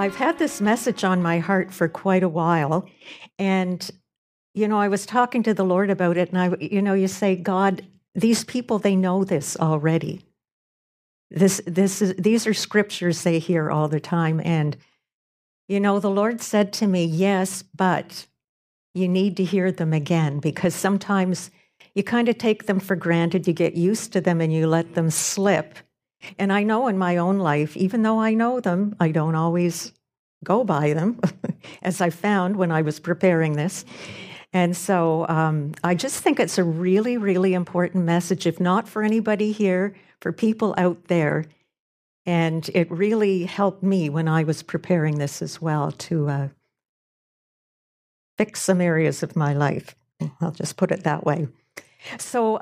I've had this message on my heart for quite a while. And, you know, I was talking to the Lord about it. And, you say, God, these people, they know this already. These are scriptures they hear all the time. And, you know, the Lord said to me, yes, but you need to hear them again, because sometimes you kind of take them for granted. You get used to them and you let them slip. And I know in my own life, even though I know them, I don't always go by them, as I found when I was preparing this. And so I just think it's a really, really important message, if not for anybody here, for people out there. And it really helped me when I was preparing this as well to fix some areas of my life. I'll just put it that way. So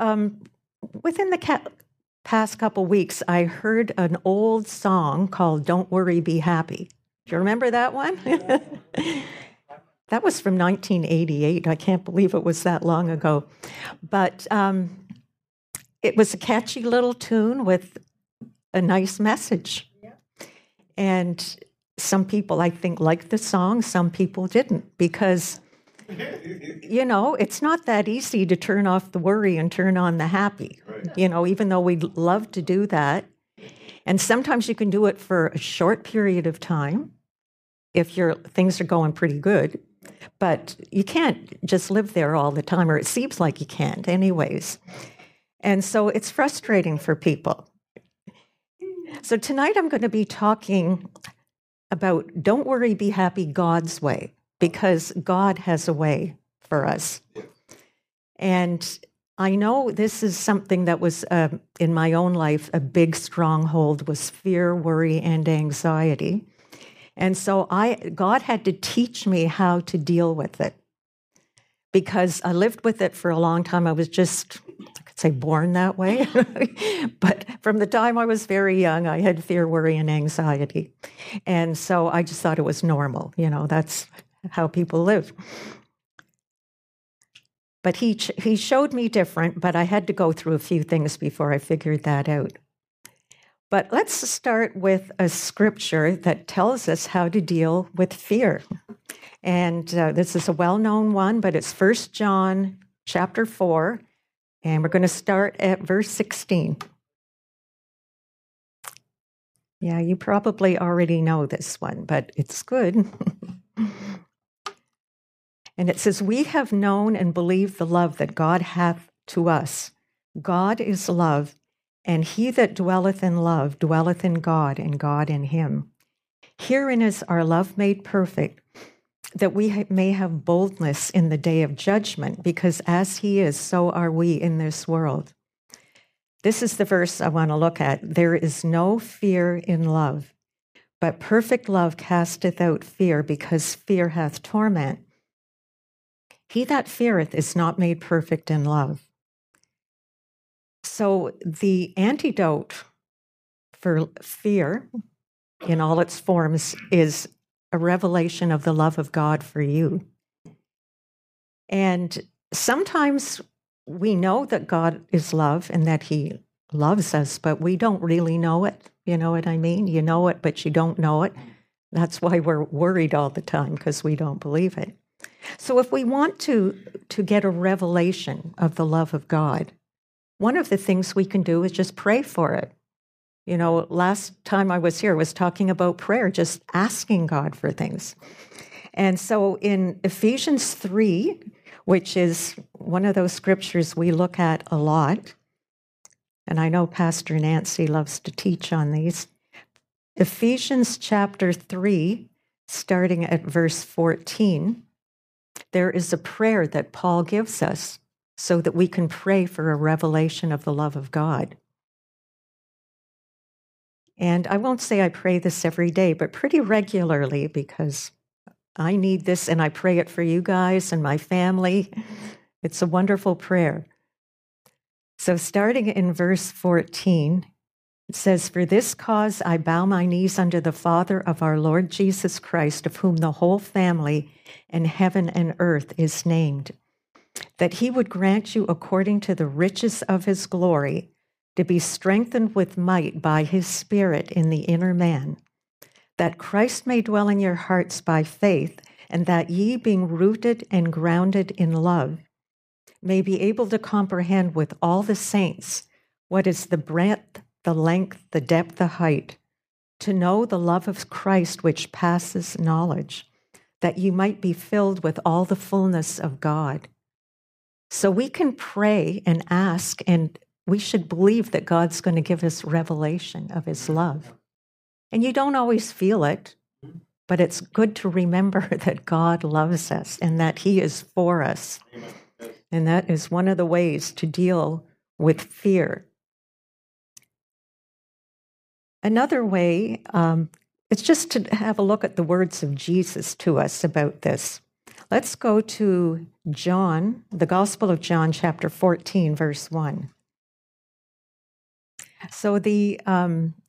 within the past couple weeks, I heard an old song called Don't Worry, Be Happy. Do you remember that one? That was from 1988. I can't believe it was that long ago. But it was a catchy little tune with a nice message. Yeah. And some people, I think, liked the song. Some people didn't, because, you know, it's not that easy to turn off the worry and turn on the happy, right. You know, even though we'd love to do that. And sometimes you can do it for a short period of time if your things are going pretty good. But you can't just live there all the time, or it seems like you can't anyways. And so it's frustrating for people. So tonight I'm going to be talking about Don't Worry, Be Happy, God's Way, because God has a way for us. And I know this is something that was, in my own life, a big stronghold was fear, worry, and anxiety. And so God had to teach me how to deal with it, because I lived with it for a long time. I was just, I could say, born that way. But from the time I was very young, I had fear, worry, and anxiety. And so I just thought it was normal. You know, that's how people live. But he showed me different, but I had to go through a few things before I figured that out. But let's start with a scripture that tells us how to deal with fear. And this is a well-known one, but it's 1 John chapter 4, and we're going to start at verse 16. Yeah, you probably already know this one, but it's good. And it says, "We have known and believed the love that God hath to us. God is love, and he that dwelleth in love dwelleth in God, and God in him. Herein is our love made perfect, that we may have boldness in the day of judgment, because as he is, so are we in this world." This is the verse I want to look at. "There is no fear in love, but perfect love casteth out fear, because fear hath torment. He that feareth is not made perfect in love." So the antidote for fear in all its forms is a revelation of the love of God for you. And sometimes we know that God is love and that he loves us, but we don't really know it. You know what I mean? You know it, but you don't know it. That's why we're worried all the time, because we don't believe it. So if we want to get a revelation of the love of God, one of the things we can do is just pray for it. You know, last time I was here, I was talking about prayer, just asking God for things. And so in Ephesians 3, which is one of those scriptures we look at a lot, and I know Pastor Nancy loves to teach on these, Ephesians chapter 3, starting at verse 14, there is a prayer that Paul gives us so that we can pray for a revelation of the love of God. And I won't say I pray this every day, but pretty regularly, because I need this and I pray it for you guys and my family. It's a wonderful prayer. So starting in verse 14, it says, "For this cause I bow my knees unto the Father of our Lord Jesus Christ, of whom the whole family in heaven and earth is named, that he would grant you according to the riches of his glory, to be strengthened with might by his Spirit in the inner man, that Christ may dwell in your hearts by faith, and that ye, being rooted and grounded in love, may be able to comprehend with all the saints what is the breadth, the length, the depth, the height, to know the love of Christ which passes knowledge, that you might be filled with all the fullness of God. So we can pray and ask, and we should believe that God's going to give us revelation of his love. And you don't always feel it, but it's good to remember that God loves us and that he is for us. And that is one of the ways to deal with fear. Another way, it's just to have a look at the words of Jesus to us about this. Let's go to John, the Gospel of John, chapter 14, verse 1. So the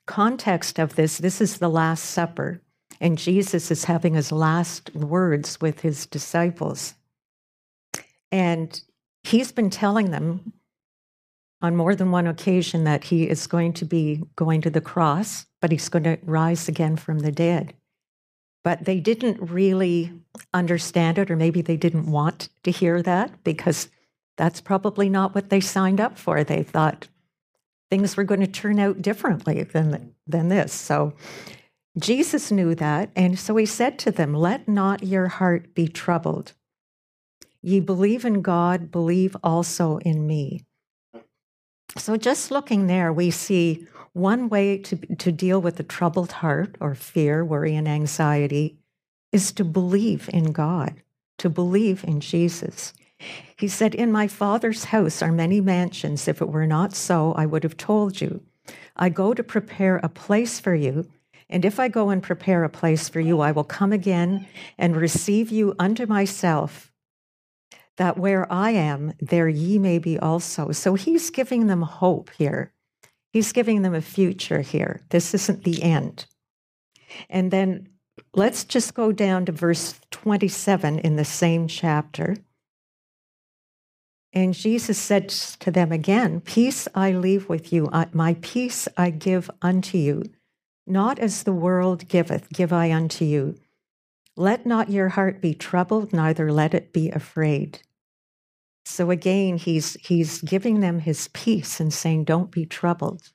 context of this is the Last Supper, and Jesus is having his last words with his disciples. And he's been telling them on more than one occasion that he is going to be going to the cross, but he's going to rise again from the dead. But they didn't really understand it, or maybe they didn't want to hear that, because that's probably not what they signed up for. They thought things were going to turn out differently than this. So Jesus knew that, and so he said to them, "Let not your heart be troubled. Ye believe in God, believe also in me." So just looking there, we see one way to deal with a troubled heart or fear, worry, and anxiety is to believe in God, to believe in Jesus. He said, "In my Father's house are many mansions. If it were not so, I would have told you. I go to prepare a place for you. And if I go and prepare a place for you, I will come again and receive you unto myself, that where I am, there ye may be also." So he's giving them hope here. He's giving them a future here. This isn't the end. And then let's just go down to verse 27 in the same chapter. And Jesus said to them again, "Peace I leave with you, my peace I give unto you. Not as the world giveth, give I unto you. Let not your heart be troubled, neither let it be afraid." So again, he's giving them his peace and saying, don't be troubled.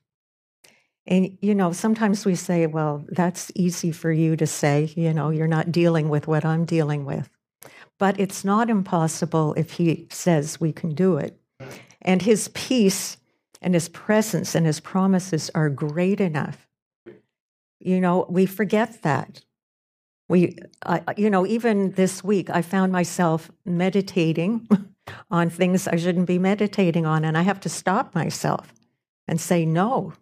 And, you know, sometimes we say, well, that's easy for you to say, you know, you're not dealing with what I'm dealing with. But it's not impossible if he says we can do it. And his peace and his presence and his promises are great enough. You know, we forget that. Even this week, I found myself meditating on things I shouldn't be meditating on, and I have to stop myself and say, no,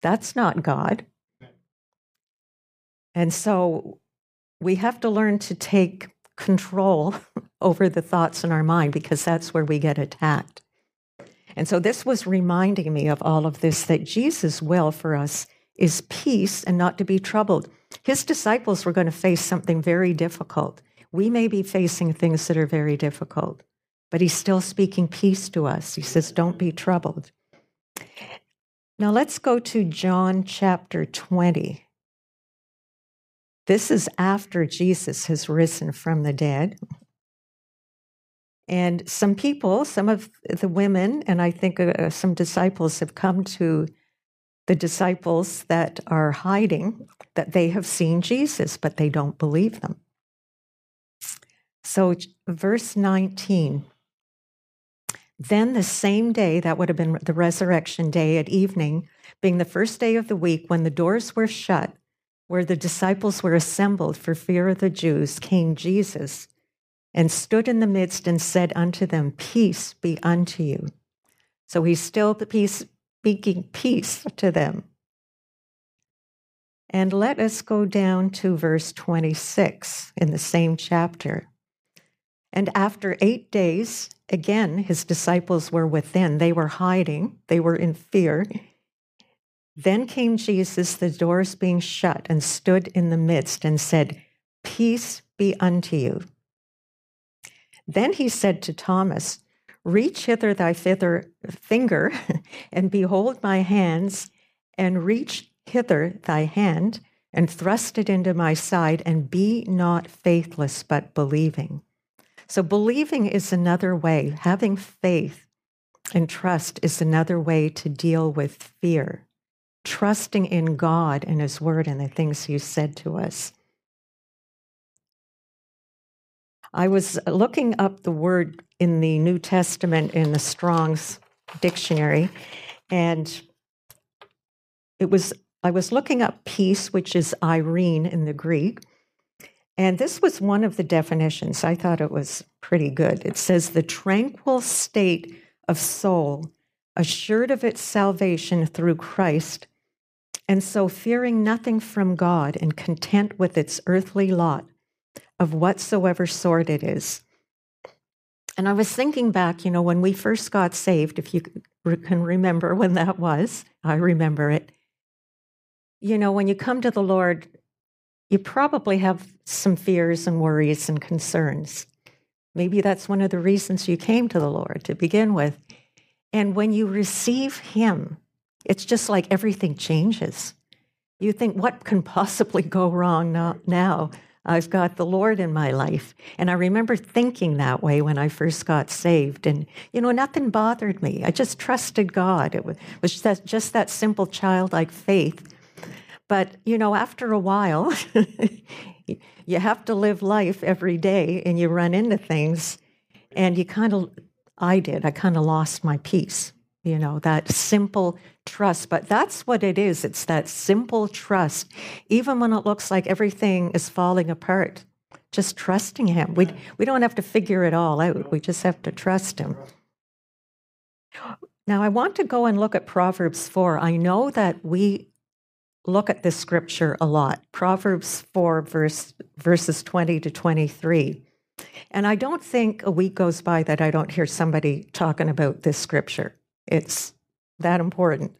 that's not God. And so we have to learn to take control over the thoughts in our mind, because that's where we get attacked. And so this was reminding me of all of this, that Jesus' will for us is peace and not to be troubled. His disciples were going to face something very difficult. We may be facing things that are very difficult, but he's still speaking peace to us. He says, don't be troubled. Now let's go to John chapter 20. This is after Jesus has risen from the dead. And some people, some of the women, and I think some disciples have come to the disciples that are hiding, that they have seen Jesus, but they don't believe them. So verse 19, then the same day, that would have been the resurrection day at evening, being the first day of the week, when the doors were shut, where the disciples were assembled for fear of the Jews, came Jesus and stood in the midst and said unto them, "Peace be unto you." So he's still speaking peace to them. And let us go down to verse 26 in the same chapter. And after 8 days, again, his disciples were within. They were hiding. They were in fear. Then came Jesus, the doors being shut, and stood in the midst and said, "Peace be unto you." Then he said to Thomas, "Reach hither thy finger, and behold my hands, and reach hither thy hand, and thrust it into my side, and be not faithless, but believing. So believing is another way. Having faith and trust is another way to deal with fear. Trusting in God and His Word and the things He said to us. I was looking up the word in the New Testament in the Strong's Dictionary, and I was looking up peace, which is Irene in the Greek, and this was one of the definitions. I thought it was pretty good. It says, the tranquil state of soul, assured of its salvation through Christ, and so fearing nothing from God and content with its earthly lot, of whatsoever sort it is. And I was thinking back, you know, when we first got saved, if you can remember when that was, I remember it. You know, when you come to the Lord, you probably have some fears and worries and concerns. Maybe that's one of the reasons you came to the Lord to begin with. And when you receive Him, it's just like everything changes. You think, what can possibly go wrong now? I've got the Lord in my life. And I remember thinking that way when I first got saved. And, you know, nothing bothered me. I just trusted God. It was just that simple childlike faith. But, you know, after a while, you have to live life every day and you run into things. And I kind of lost my peace. You know, that simple trust. But that's what it is. It's that simple trust. Even when it looks like everything is falling apart, just trusting Him. We don't have to figure it all out. We just have to trust Him. Now, I want to go and look at Proverbs 4. I know that we look at this scripture a lot. Proverbs 4, verses 20 to 23. And I don't think a week goes by that I don't hear somebody talking about this scripture. It's that important.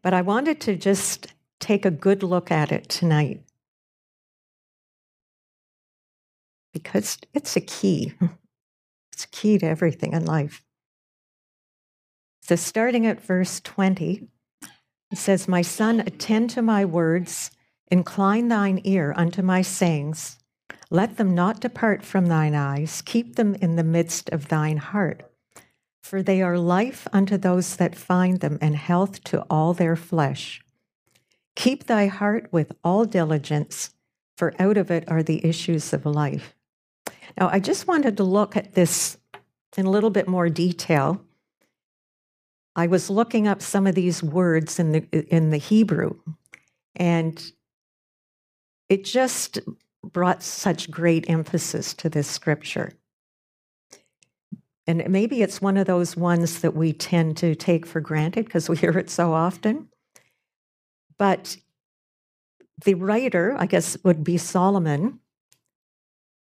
But I wanted to just take a good look at it tonight because it's a key. It's a key to everything in life. So starting at verse 20, it says, "My son, attend to my words, incline thine ear unto my sayings. Let them not depart from thine eyes, keep them in the midst of thine heart. For they are life unto those that find them, and health to all their flesh. Keep thy heart with all diligence, for out of it are the issues of life." Now, I just wanted to look at this in a little bit more detail. I was looking up some of these words in the Hebrew, and it just brought such great emphasis to this scripture. And maybe it's one of those ones that we tend to take for granted because we hear it so often. But the writer, I guess would be Solomon,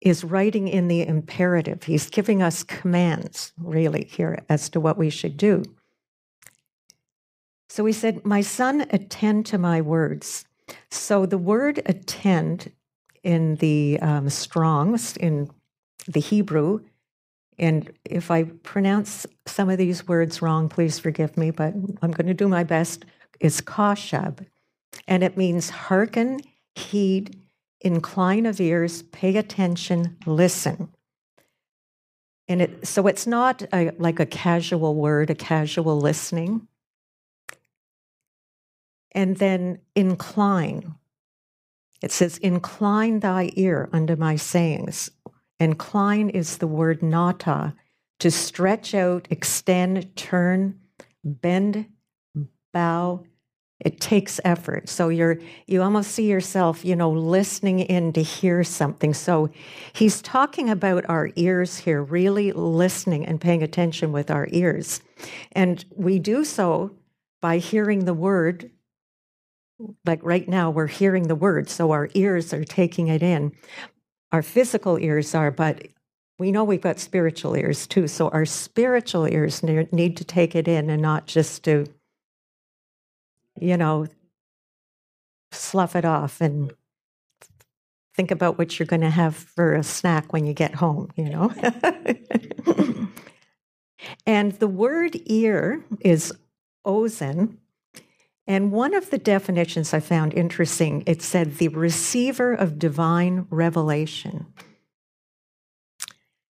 is writing in the imperative. He's giving us commands, really, here as to what we should do. So he said, "My son, attend to my words." So the word attend in the Strong's, in the Hebrew, and if I pronounce some of these words wrong, please forgive me, but I'm going to do my best, is koshab. And it means hearken, heed, incline of ears, pay attention, listen. And so it's not like a casual word, a casual listening. And then incline. It says, "Incline thy ear unto my sayings." Incline is the word nata, to stretch out, extend, turn, bend, bow. It takes effort. So you almost see yourself, you know, listening in to hear something. So he's talking about our ears here, really listening and paying attention with our ears. And we do so by hearing the word. Like right now, we're hearing the word, so our ears are taking it in. Our physical ears are, but we know we've got spiritual ears too. So our spiritual ears need to take it in and not just to, you know, slough it off and think about what you're going to have for a snack when you get home, you know. And the word ear is ozen, And one of the definitions I found interesting, it said the receiver of divine revelation.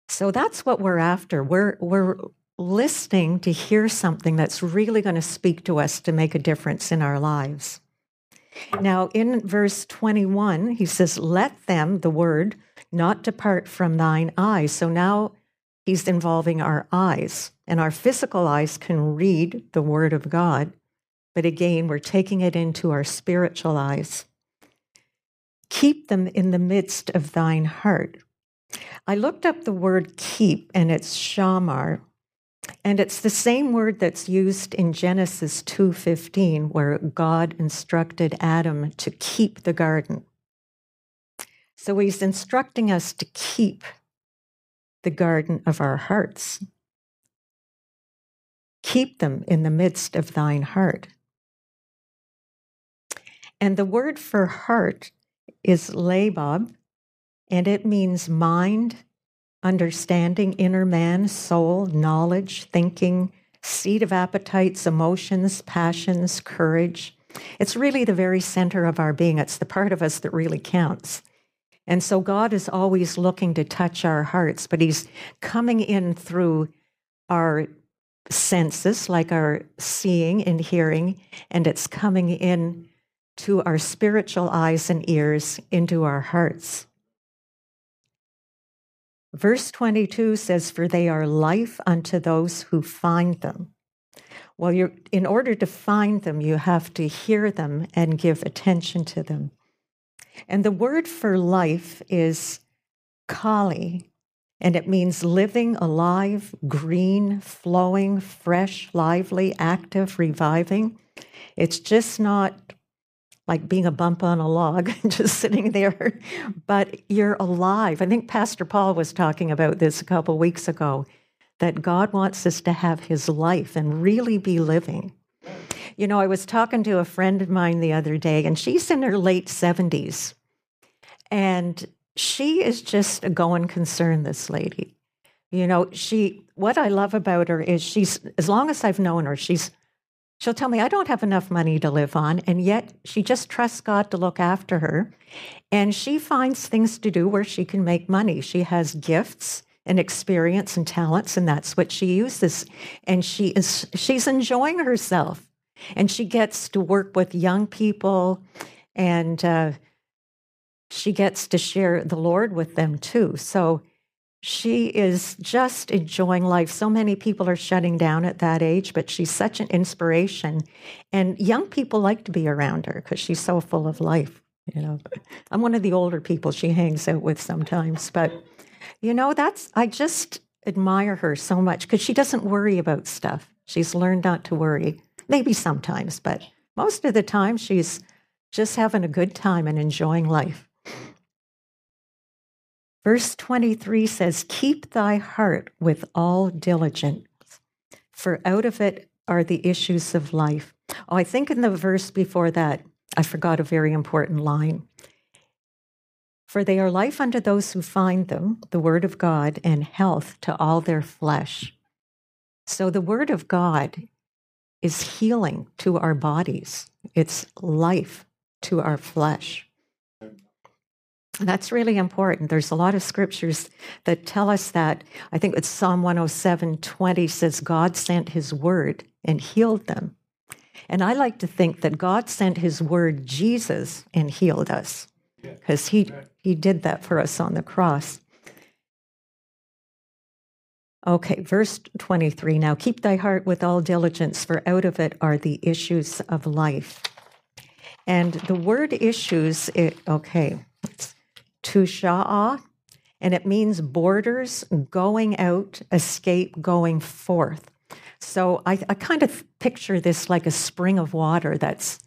So that's what we're after. We're listening to hear something that's really going to speak to us to make a difference in our lives. Now, in verse 21, he says, let them, the word, not depart from thine eyes. So now he's involving our eyes, and our physical eyes can read the word of God. But again, we're taking it into our spiritual eyes. Keep them in the midst of thine heart. I looked up the word keep, and it's shamar. And it's the same word that's used in Genesis 2:15, where God instructed Adam to keep the garden. So he's instructing us to keep the garden of our hearts. Keep them in the midst of thine heart. And the word for heart is labab, and it means mind, understanding, inner man, soul, knowledge, thinking, seat of appetites, emotions, passions, courage. It's really the very center of our being. It's the part of us that really counts. And so God is always looking to touch our hearts, but he's coming in through our senses, like our seeing and hearing, and it's coming in to our spiritual eyes and ears, into our hearts. Verse 22 says, for they are life unto those who find them. Well, in order to find them, you have to hear them and give attention to them. And the word for life is kali, and it means living, alive, green, flowing, fresh, lively, active, reviving. It's just not like being a bump on a log, just sitting there, but you're alive. I think Pastor Paul was talking about this a couple weeks ago, that God wants us to have his life and really be living. You know, I was talking to a friend of mine the other day, and she's in her late 70s, and she is just a going concern, this lady. You know, what I love about her is as long as I've known her, she'll tell me, I don't have enough money to live on, and yet she just trusts God to look after her, and she finds things to do where she can make money. She has gifts and experience and talents, and that's what she uses, and she's enjoying herself, and she gets to work with young people, and she gets to share the Lord with them too, so she is just enjoying life. So many people are shutting down at that age, but she's such an inspiration. And young people like to be around her because she's so full of life. You know, I'm one of the older people she hangs out with sometimes. But, you know, I just admire her so much because she doesn't worry about stuff. She's learned not to worry. Maybe sometimes, but most of the time she's just having a good time and enjoying life. Verse 23 says, keep thy heart with all diligence, for out of it are the issues of life. Oh, I think in the verse before that, I forgot a very important line. For they are life unto those who find them, the word of God, and health to all their flesh. So the word of God is healing to our bodies. It's life to our flesh. That's really important. There's a lot of scriptures that tell us that. I think it's Psalm 107:20 says, God sent his word and healed them. And I like to think that God sent his word, Jesus, and healed us, because he did that for us on the cross. Okay, verse 23. Now keep thy heart with all diligence, for out of it are the issues of life. And the word issues, it's Tusha'a, and it means borders, going out, escape, going forth. So I kind of picture this like a spring of water that's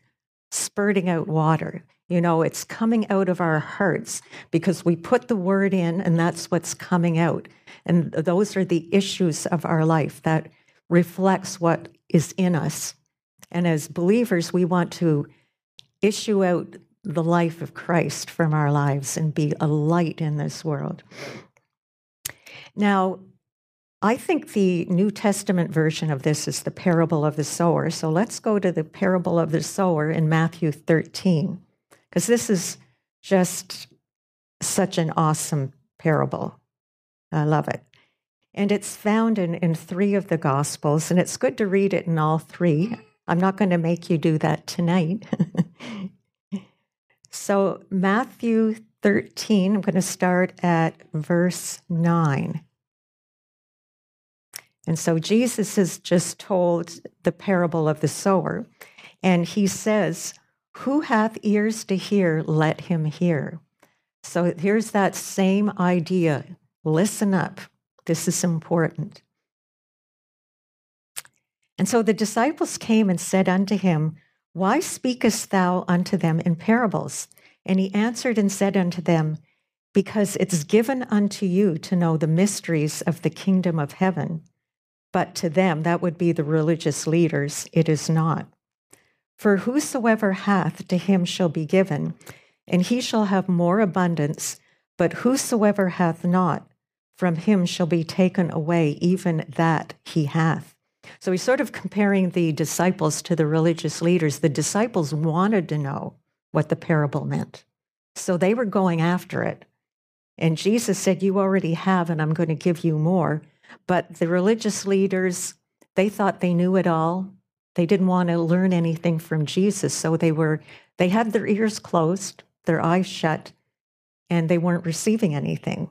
spurting out water. You know, it's coming out of our hearts because we put the word in, and that's what's coming out. And those are the issues of our life that reflects what is in us. And as believers, we want to issue out the life of Christ from our lives and be a light in this world. Now, I think the New Testament version of this is the parable of the sower. So let's go to the parable of the sower in Matthew 13, because this is just such an awesome parable. I love it. And it's found in three of the Gospels, and it's good to read it in all three. I'm not going to make you do that tonight. So Matthew 13, I'm going to start at verse 9. And so Jesus has just told the parable of the sower, and he says, "Who hath ears to hear, let him hear." So here's that same idea. Listen up. This is important. And so the disciples came and said unto him, "Why speakest thou unto them in parables?" And he answered and said unto them, "Because it's given unto you to know the mysteries of the kingdom of heaven, but to them," that would be the religious leaders, "it is not. For whosoever hath, to him shall be given, and he shall have more abundance, but whosoever hath not, from him shall be taken away even that he hath." So he's sort of comparing the disciples to the religious leaders. The disciples wanted to know what the parable meant, so they were going after it. And Jesus said, "You already have, and I'm going to give you more." But the religious leaders, they thought they knew it all. They didn't want to learn anything from Jesus, so they had their ears closed, their eyes shut, and they weren't receiving anything.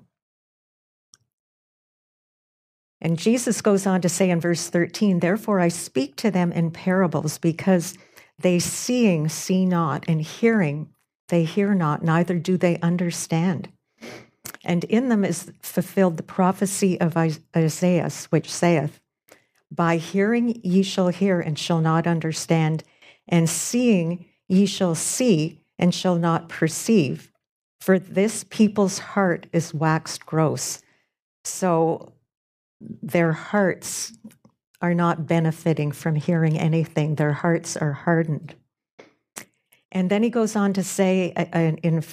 And Jesus goes on to say in verse 13, "Therefore I speak to them in parables, because they seeing see not, and hearing they hear not, neither do they understand. And in them is fulfilled the prophecy of Isaiah, which saith, By hearing ye shall hear, and shall not understand, and seeing ye shall see, and shall not perceive. For this people's heart is waxed gross." So their hearts are not benefiting from hearing anything. Their hearts are hardened. And then he goes on to say in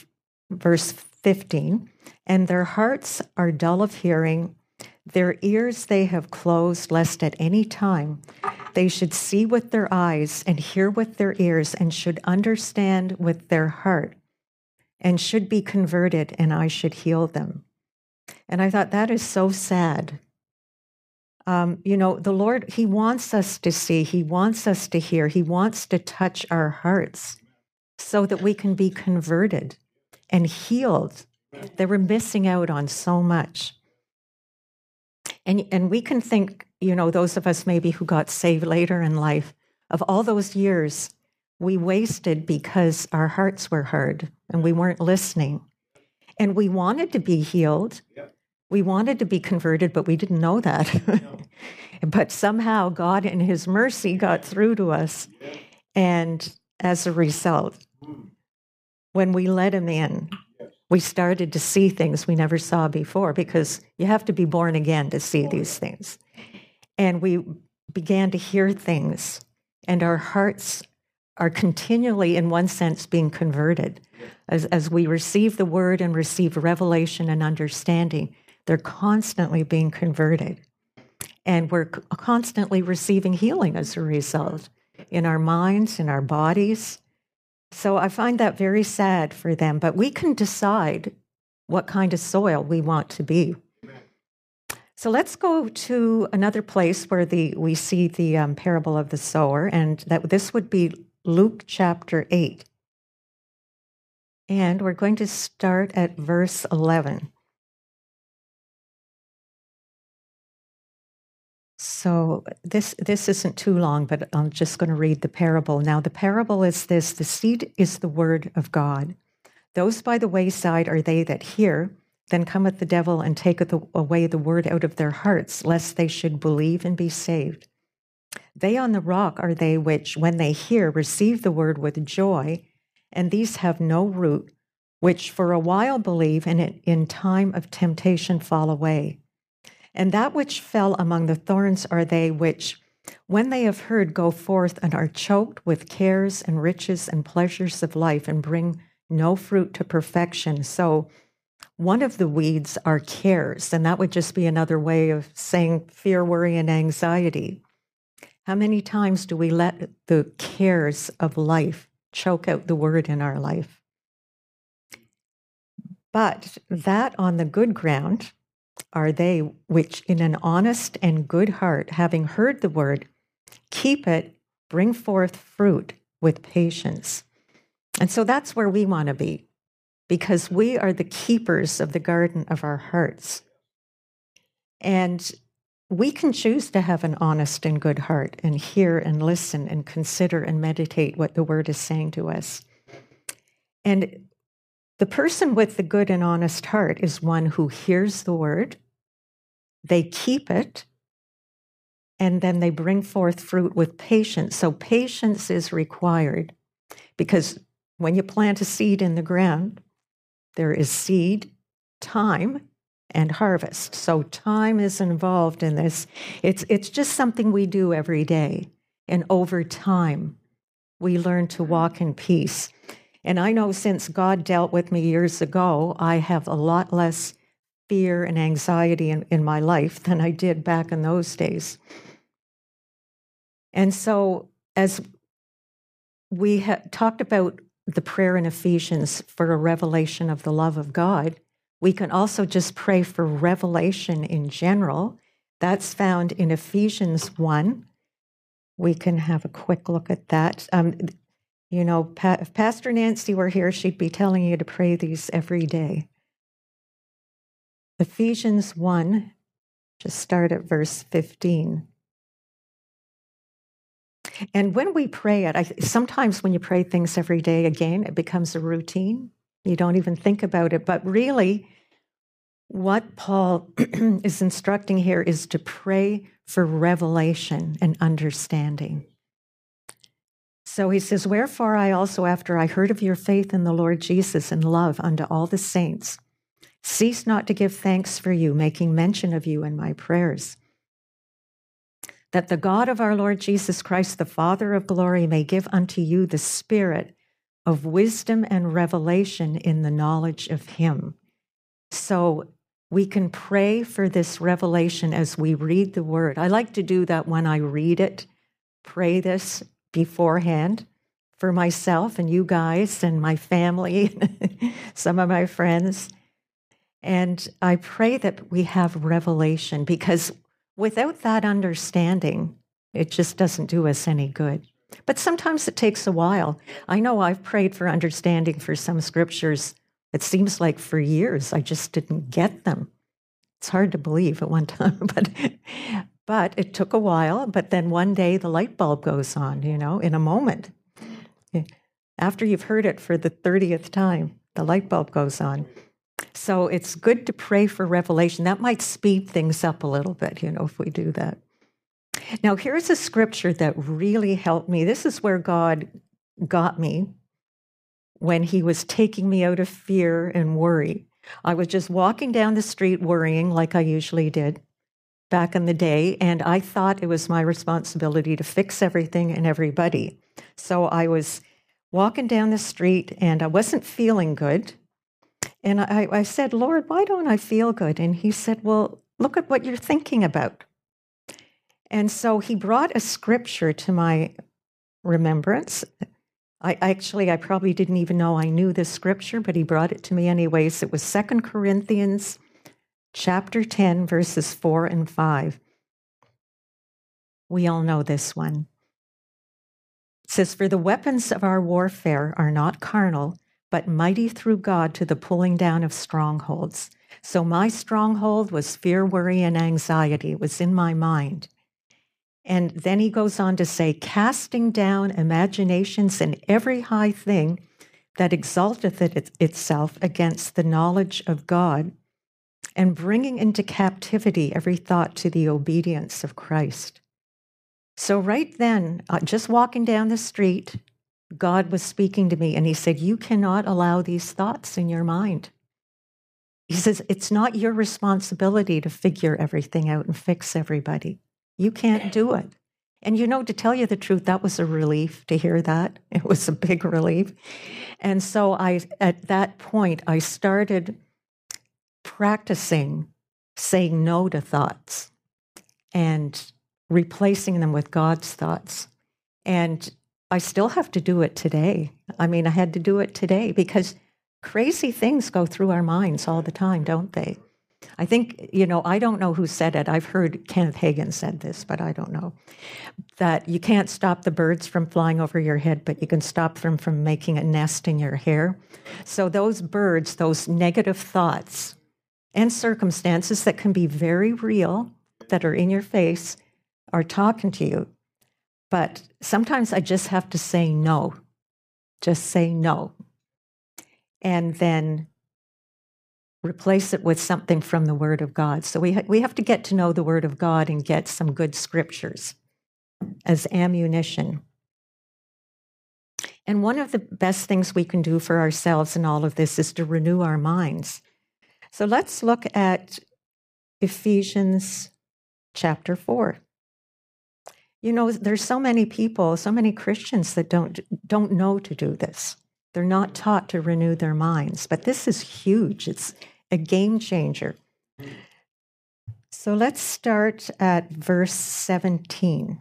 verse 15, "And their hearts are dull of hearing, their ears they have closed, lest at any time they should see with their eyes, and hear with their ears, and should understand with their heart, and should be converted, and I should heal them." And I thought, that is so sad. The Lord, he wants us to see, he wants us to hear, he wants to touch our hearts so that we can be converted and healed. They were missing out on so much. And we can think, those of us maybe who got saved later in life, of all those years we wasted because our hearts were hard and we weren't listening. And we wanted to be healed. Yep. We wanted to be converted, but we didn't know that. No. But somehow God in his mercy got through to us. Yep. And as a result, when we let him in, we started to see things we never saw before, because you have to be born again to see these things. And we began to hear things, and our hearts are continually, in one sense, being converted. As we receive the word and receive revelation and understanding, they're constantly being converted. And we're constantly receiving healing as a result, in our minds, in our bodies. So I find that very sad for them, but we can decide what kind of soil we want to be. So let's go to another place where we see the parable of the sower, and that this would be Luke chapter 8. And we're going to start at verse 11. So this isn't too long, but I'm just going to read the parable. Now, the parable is this: the seed is the word of God. Those by the wayside are they that hear. Then cometh the devil and taketh away the word out of their hearts, lest they should believe and be saved. They on the rock are they which, when they hear, receive the word with joy, and these have no root, which for a while believe, and in time of temptation fall away. And that which fell among the thorns are they which, when they have heard, go forth and are choked with cares and riches and pleasures of life, and bring no fruit to perfection. So One of the weeds are cares, and that would just be another way of saying fear, worry, and anxiety. How many times do we let the cares of life choke out the word in our life? But that on the good ground are they which in an honest and good heart, having heard the word, keep it, bring forth fruit with patience. And so that's where we want to be, because we are the keepers of the garden of our hearts. And we can choose to have an honest and good heart and hear and listen and consider and meditate what the word is saying to us. And the person with the good and honest heart is one who hears the word, they keep it, and then they bring forth fruit with patience. So patience is required, because when you plant a seed in the ground, there is seed, time, and harvest. So time is involved in this. It's just something we do every day. And over time, we learn to walk in peace. And I know since God dealt with me years ago, I have a lot less fear and anxiety in my life than I did back in those days. And so as we talked about the prayer in Ephesians for a revelation of the love of God, we can also just pray for revelation in general. That's found in Ephesians 1. We can have a quick look at that. You know, if Pastor Nancy were here, she'd be telling you to pray these every day. Ephesians 1, just start at verse 15. And when we pray it, sometimes when you pray things every day, again, it becomes a routine. You don't even think about it. But really, what Paul is instructing here is to pray for revelation and understanding. So he says, "Wherefore I also, after I heard of your faith in the Lord Jesus and love unto all the saints, cease not to give thanks for you, making mention of you in my prayers, that the God of our Lord Jesus Christ, the Father of glory, may give unto you the spirit of wisdom and revelation in the knowledge of him." So we can pray for this revelation as we read the word. I like to do that when I read it, pray this beforehand for myself and you guys and my family, some of my friends. And I pray that we have revelation, because without that understanding, it just doesn't do us any good. But sometimes it takes a while. I know I've prayed for understanding for some scriptures. It seems like for years, I just didn't get them. It's hard to believe at one time, but it took a while, but then one day the light bulb goes on, you know, in a moment. After you've heard it for the 30th time, the light bulb goes on. So it's good to pray for revelation. That might speed things up a little bit, you know, if we do that. Now, here's a scripture that really helped me. This is where God got me when he was taking me out of fear and worry. I was just walking down the street worrying like I usually did back in the day, and I thought it was my responsibility to fix everything and everybody. So I was walking down the street, and I wasn't feeling good. And I said, "Lord, why don't I feel good?" And he said, "Well, look at what you're thinking about." And so he brought a scripture to my remembrance. I probably didn't even know I knew this scripture, but he brought it to me anyways. It was 2 Corinthians chapter 10, verses 4 and 5. We all know this one. It says, "For the weapons of our warfare are not carnal, but mighty through God to the pulling down of strongholds." So my stronghold was fear, worry, and anxiety. It was in my mind. And then he goes on to say, "Casting down imaginations and every high thing that exalteth itself against the knowledge of God, and bringing into captivity every thought to the obedience of Christ." So right then, just walking down the street, God was speaking to me, and he said, "You cannot allow these thoughts in your mind." He says, "It's not your responsibility to figure everything out and fix everybody. You can't do it." And you know, to tell you the truth, that was a relief to hear that. It was a big relief. And so at that point, I started practicing saying no to thoughts and replacing them with God's thoughts. And I still have to do it today. I mean, I had to do it today because crazy things go through our minds all the time, don't they? I think, I don't know who said it. I've heard Kenneth Hagin said this, but I don't know. That you can't stop the birds from flying over your head, but you can stop them from making a nest in your hair. So those birds, those negative thoughts and circumstances that can be very real, that are in your face, are talking to you. But sometimes I just have to say no. Just say no. And then replace it with something from the Word of God. So we have to get to know the Word of God and get some good scriptures as ammunition. And one of the best things we can do for ourselves in all of this is to renew our minds. So let's look at Ephesians chapter 4. There's so many people, so many Christians that don't know to do this. They're not taught to renew their minds, but this is huge. It's a game changer. So let's start at verse 17.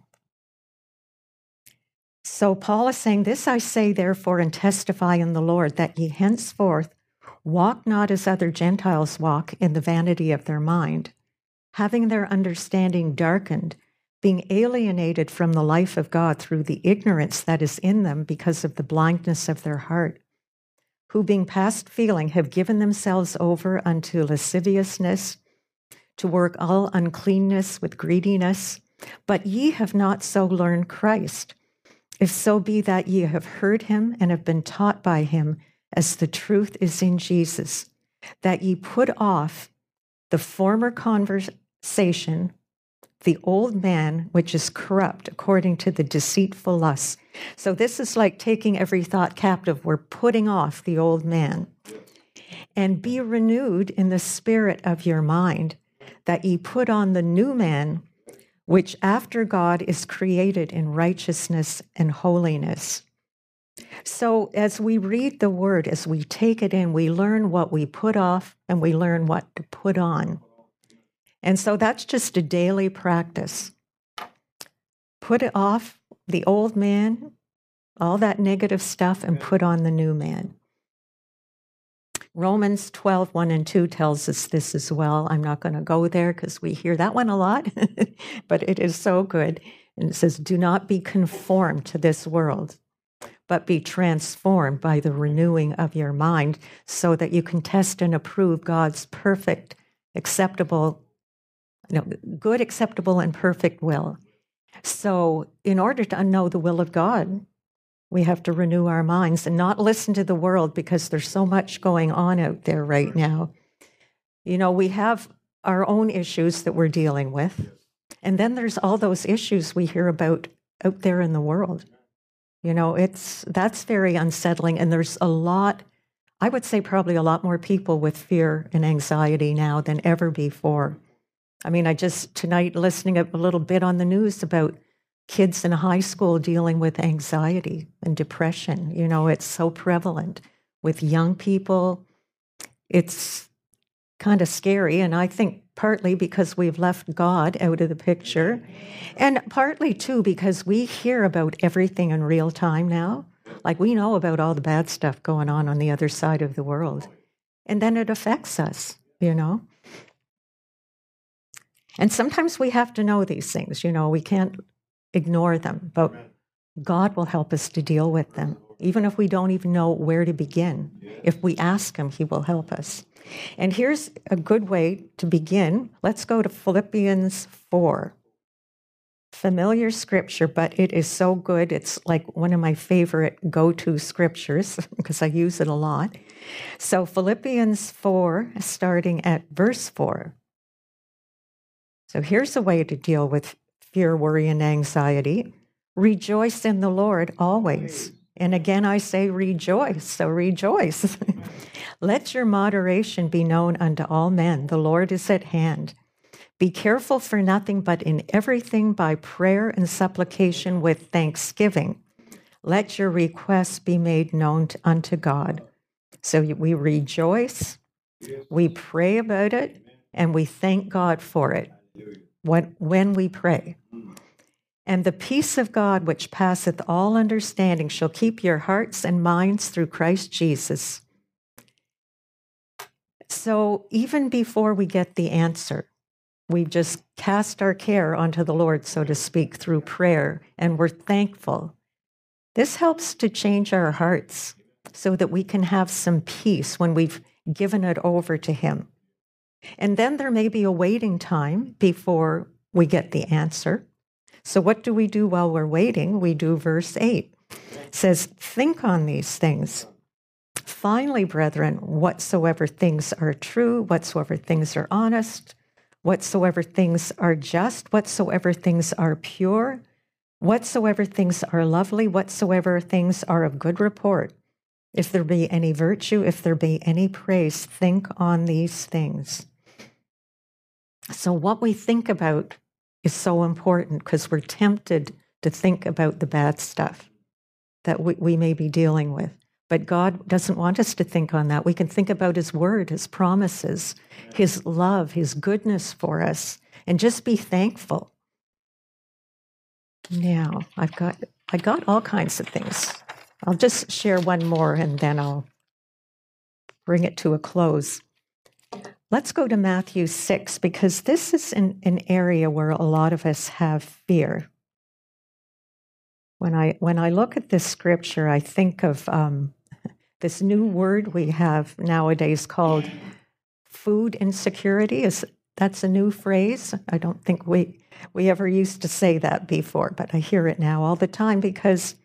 So Paul is saying, "This I say, therefore, and testify in the Lord, that ye henceforth walk not as other Gentiles walk, in the vanity of their mind, having their understanding darkened, being alienated from the life of God through the ignorance that is in them because of the blindness of their heart, who being past feeling have given themselves over unto lasciviousness, to work all uncleanness with greediness. But ye have not so learned Christ, if so be that ye have heard him and have been taught by him, as the truth is in Jesus, that ye put off the former conversation, the old man, which is corrupt according to the deceitful lusts." So this is like taking every thought captive. We're putting off the old man. "And be renewed in the spirit of your mind, that ye put on the new man, which after God is created in righteousness and holiness." So as we read the word, as we take it in, we learn what we put off and we learn what to put on. And so that's just a daily practice. Put off the old man, all that negative stuff, and put on the new man. Romans 12:1-2 tells us this as well. I'm not going to go there because we hear that one a lot, but it is so good. And it says, "Do not be conformed to this world, but be transformed by the renewing of your mind, so that you can test and approve God's perfect, good, acceptable, and perfect will." So in order to know the will of God, we have to renew our minds and not listen to the world, because there's so much going on out there right now. We have our own issues that we're dealing with. And then there's all those issues we hear about out there in the world. That's very unsettling. And there's a lot, I would say probably a lot more people with fear and anxiety now than ever before. I mean, I just tonight listening a little bit on the news about kids in high school dealing with anxiety and depression. It's so prevalent with young people. It's kind of scary, and I think partly because we've left God out of the picture, and partly too because we hear about everything in real time now. Like, we know about all the bad stuff going on the other side of the world, and then it affects us, And sometimes we have to know these things, we can't ignore them, but God will help us to deal with them, even if we don't even know where to begin. If we ask him, he will help us. And here's a good way to begin. Let's go to Philippians 4. Familiar scripture, but it is so good. It's like one of my favorite go-to scriptures because I use it a lot. So Philippians 4, starting at verse 4. So here's a way to deal with fear, worry, and anxiety. "Rejoice in the Lord always. And again, I say rejoice." So rejoice. "Let your moderation be known unto all men. The Lord is at hand. Be careful for nothing, but in everything by prayer and supplication with thanksgiving. Let your requests be made known unto God." So we rejoice. We pray about it, and we thank God for it when we pray. And the peace of God which passeth all understanding shall keep your hearts and minds through Christ Jesus. So even before we get the answer, we just cast our care onto the Lord, so to speak, through prayer, and we're thankful. This helps to change our hearts so that we can have some peace when we've given it over to Him. And then there may be a waiting time before we get the answer. So what do we do while we're waiting? We do verse 8. It says, think on these things. Finally, brethren, whatsoever things are true, whatsoever things are honest, whatsoever things are just, whatsoever things are pure, whatsoever things are lovely, whatsoever things are of good report, if there be any virtue, if there be any praise, think on these things. So what we think about is so important, because we're tempted to think about the bad stuff that we may be dealing with. But God doesn't want us to think on that. We can think about His word, His promises, His love, His goodness for us, and just be thankful. Now, I got all kinds of things. I'll just share one more, and then I'll bring it to a close. Let's go to Matthew 6, because this is an area where a lot of us have fear. When I look at this scripture, I think of this new word we have nowadays called food insecurity. That's a new phrase. I don't think we ever used to say that before, but I hear it now all the time because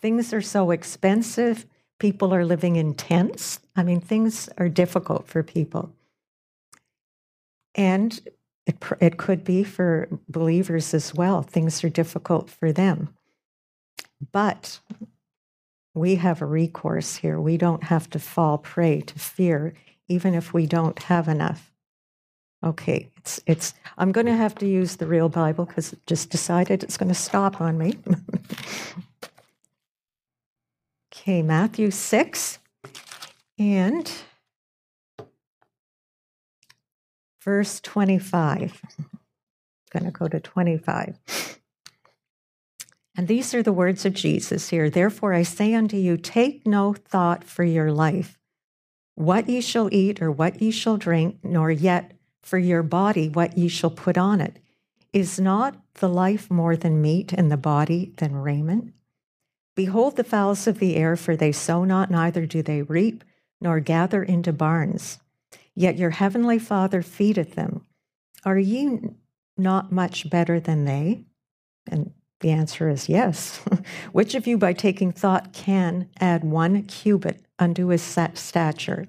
things are so expensive. People are living in tents. I mean, things are difficult for people. And it could be for believers as well. Things are difficult for them. But we have a recourse here. We don't have to fall prey to fear, even if we don't have enough. Okay, I'm going to have to use the real Bible because it just decided it's going to stop on me. Okay, Matthew 6 and verse 25. I'm going to go to 25. And these are the words of Jesus here. Therefore I say unto you, take no thought for your life, what ye shall eat or what ye shall drink, nor yet for your body what ye shall put on it. Is not the life more than meat, and the body than raiment? Behold the fowls of the air, for they sow not, neither do they reap, nor gather into barns. Yet your heavenly Father feedeth them. Are ye not much better than they? And the answer is yes. Which of you by taking thought can add one cubit unto his stature?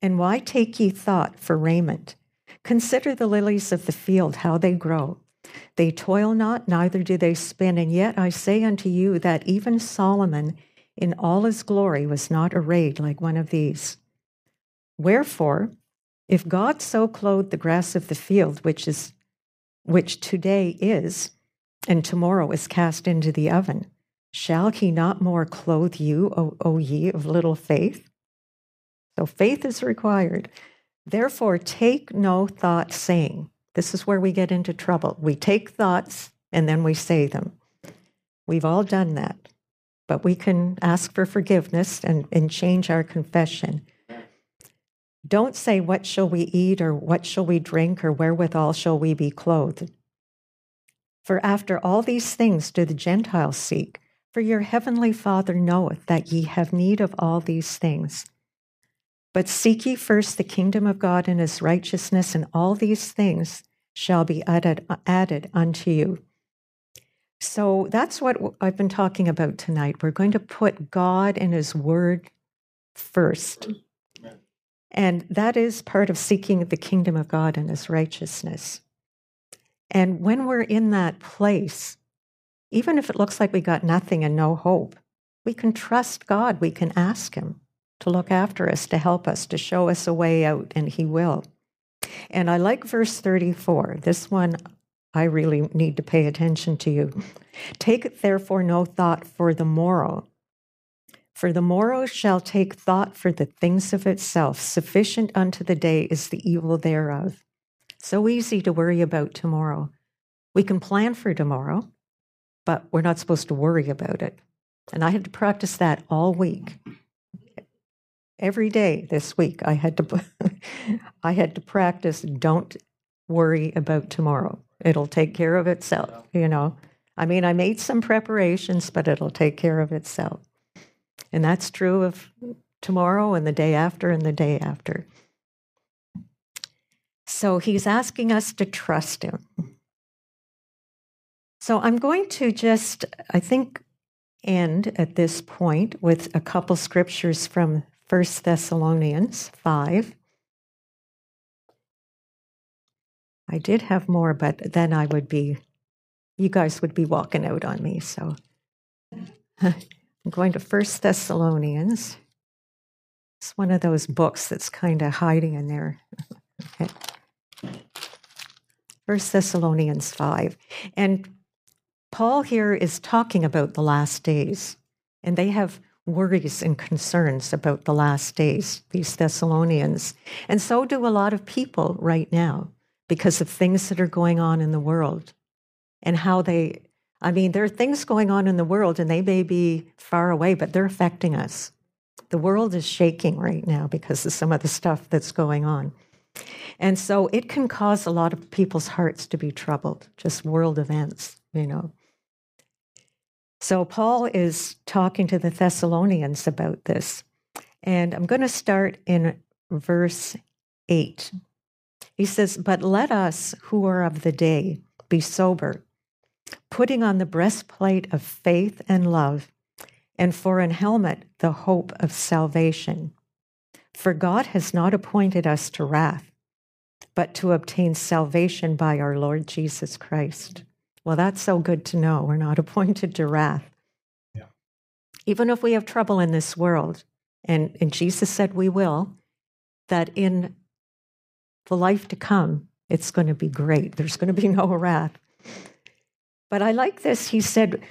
And why take ye thought for raiment? Consider the lilies of the field, how they grow. They toil not, neither do they spin, and yet I say unto you that even Solomon in all his glory was not arrayed like one of these. Wherefore, if God so clothed the grass of the field, which today is, and tomorrow is cast into the oven, shall he not more clothe you, O ye of little faith? So faith is required. Therefore take no thought, saying, this is where we get into trouble. We take thoughts and then we say them. We've all done that, but we can ask for forgiveness and change our confession. Don't say, what shall we eat or what shall we drink or wherewithal shall we be clothed? For after all these things do the Gentiles seek, for your heavenly Father knoweth that ye have need of all these things. But seek ye first the kingdom of God and His righteousness, and all these things shall be added unto you. So that's what I've been talking about tonight. We're going to put God and His word first. And that is part of seeking the kingdom of God and His righteousness. And when we're in that place, even if it looks like we got nothing and no hope, we can trust God. We can ask Him to look after us, to help us, to show us a way out, and He will. And I like verse 34. This one I really need to pay attention to. Take therefore no thought for the morrow, For the morrow shall take thought for the things of itself. Sufficient unto the day is the evil thereof. So easy to worry about tomorrow. We can plan for tomorrow, but we're not supposed to worry about it. And I had to practice that all week. Every day this week, I had to practice, don't worry about tomorrow. It'll take care of itself, you know. I mean, I made some preparations, but it'll take care of itself. And that's true of tomorrow and the day after and the day after. So he's asking us to trust him. So I'm going to just, I think, end at this point with a couple scriptures from 1 Thessalonians 5. I did have more, but then I would be, you guys would be walking out on me, so. I'm going to 1 Thessalonians. It's one of those books that's kind of hiding in there. Okay. 1 Thessalonians 5. And Paul here is talking about the last days, and they have worries and concerns about the last days, these Thessalonians. And so do a lot of people right now because of things that are going on in the world and how they, I mean, there are things going on in the world and they may be far away, but they're affecting us. The world is shaking right now because of some of the stuff that's going on. And so it can cause a lot of people's hearts to be troubled, just world events, you know. So Paul is talking to the Thessalonians about this. And I'm going to start in verse 8. He says, "But let us who are of the day be sober, putting on the breastplate of faith and love, and for an helmet the hope of salvation. For God has not appointed us to wrath, but to obtain salvation by our Lord Jesus Christ." Well, that's so good to know. We're not appointed to wrath. Yeah. Even if we have trouble in this world, and Jesus said we will, that in the life to come, it's going to be great. There's going to be no wrath. But I like this. He said,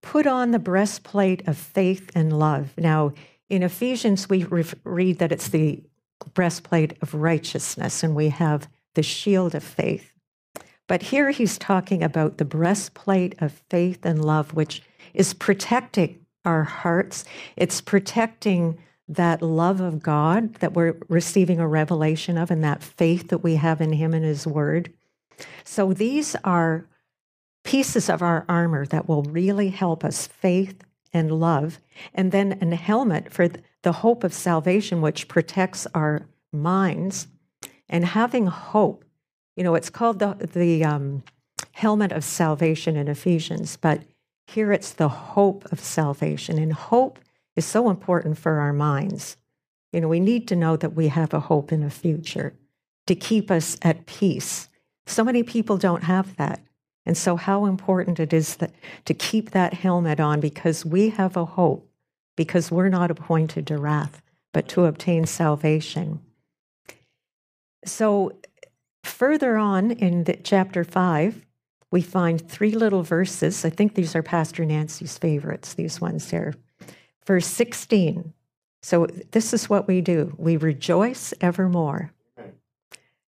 put on the breastplate of faith and love. Now, in Ephesians, we read that it's the breastplate of righteousness, and we have the shield of faith. But here he's talking about the breastplate of faith and love, which is protecting our hearts. It's protecting that love of God that we're receiving a revelation of and that faith that we have in him and his word. So these are pieces of our armor that will really help us, faith and love, and then a helmet for the hope of salvation, which protects our minds. And having hope, you know, it's called the helmet of salvation in Ephesians, but here it's the hope of salvation. And hope is so important for our minds. You know, we need to know that we have a hope in a future to keep us at peace. So many people don't have that. And so how important it is that, to keep that helmet on, because we have a hope, because we're not appointed to wrath, but to obtain salvation. So further on in chapter 5, we find three little verses. I think these are Pastor Nancy's favorites, these ones here. Verse 16. So this is what we do. We rejoice evermore.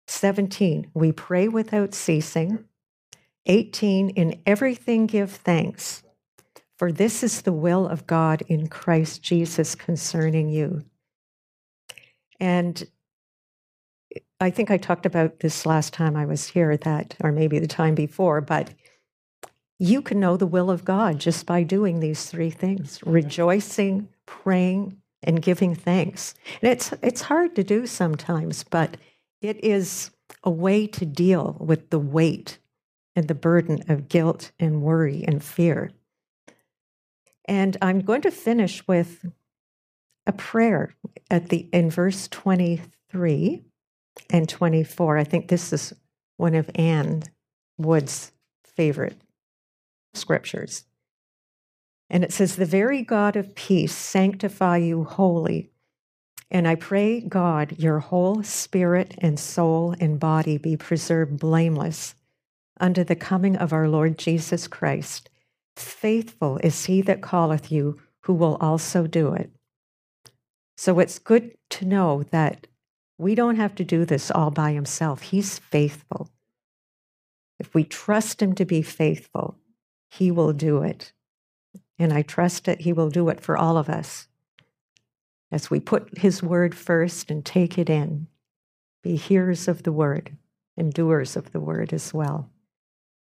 17. We pray without ceasing. 18, in everything give thanks, for this is the will of God in Christ Jesus concerning you. And I think I talked about this last time I was here, that, or maybe the time before, but you can know the will of God just by doing these three things, rejoicing, praying, and giving thanks. And it's hard to do sometimes, but it is a way to deal with the weight and the burden of guilt and worry and fear. And I'm going to finish with a prayer in verse 23 and 24. I think this is one of Ann Wood's favorite scriptures. And it says, "The very God of peace sanctify you wholly. And I pray, God, your whole spirit and soul and body be preserved blameless unto the coming of our Lord Jesus Christ. Faithful is he that calleth you, who will also do it. So it's good to know that we don't have to do this all by himself. He's faithful. If we trust him to be faithful, he will do it. And I trust that he will do it for all of us. As we put his word first and take it in, be hearers of the word and doers of the word as well.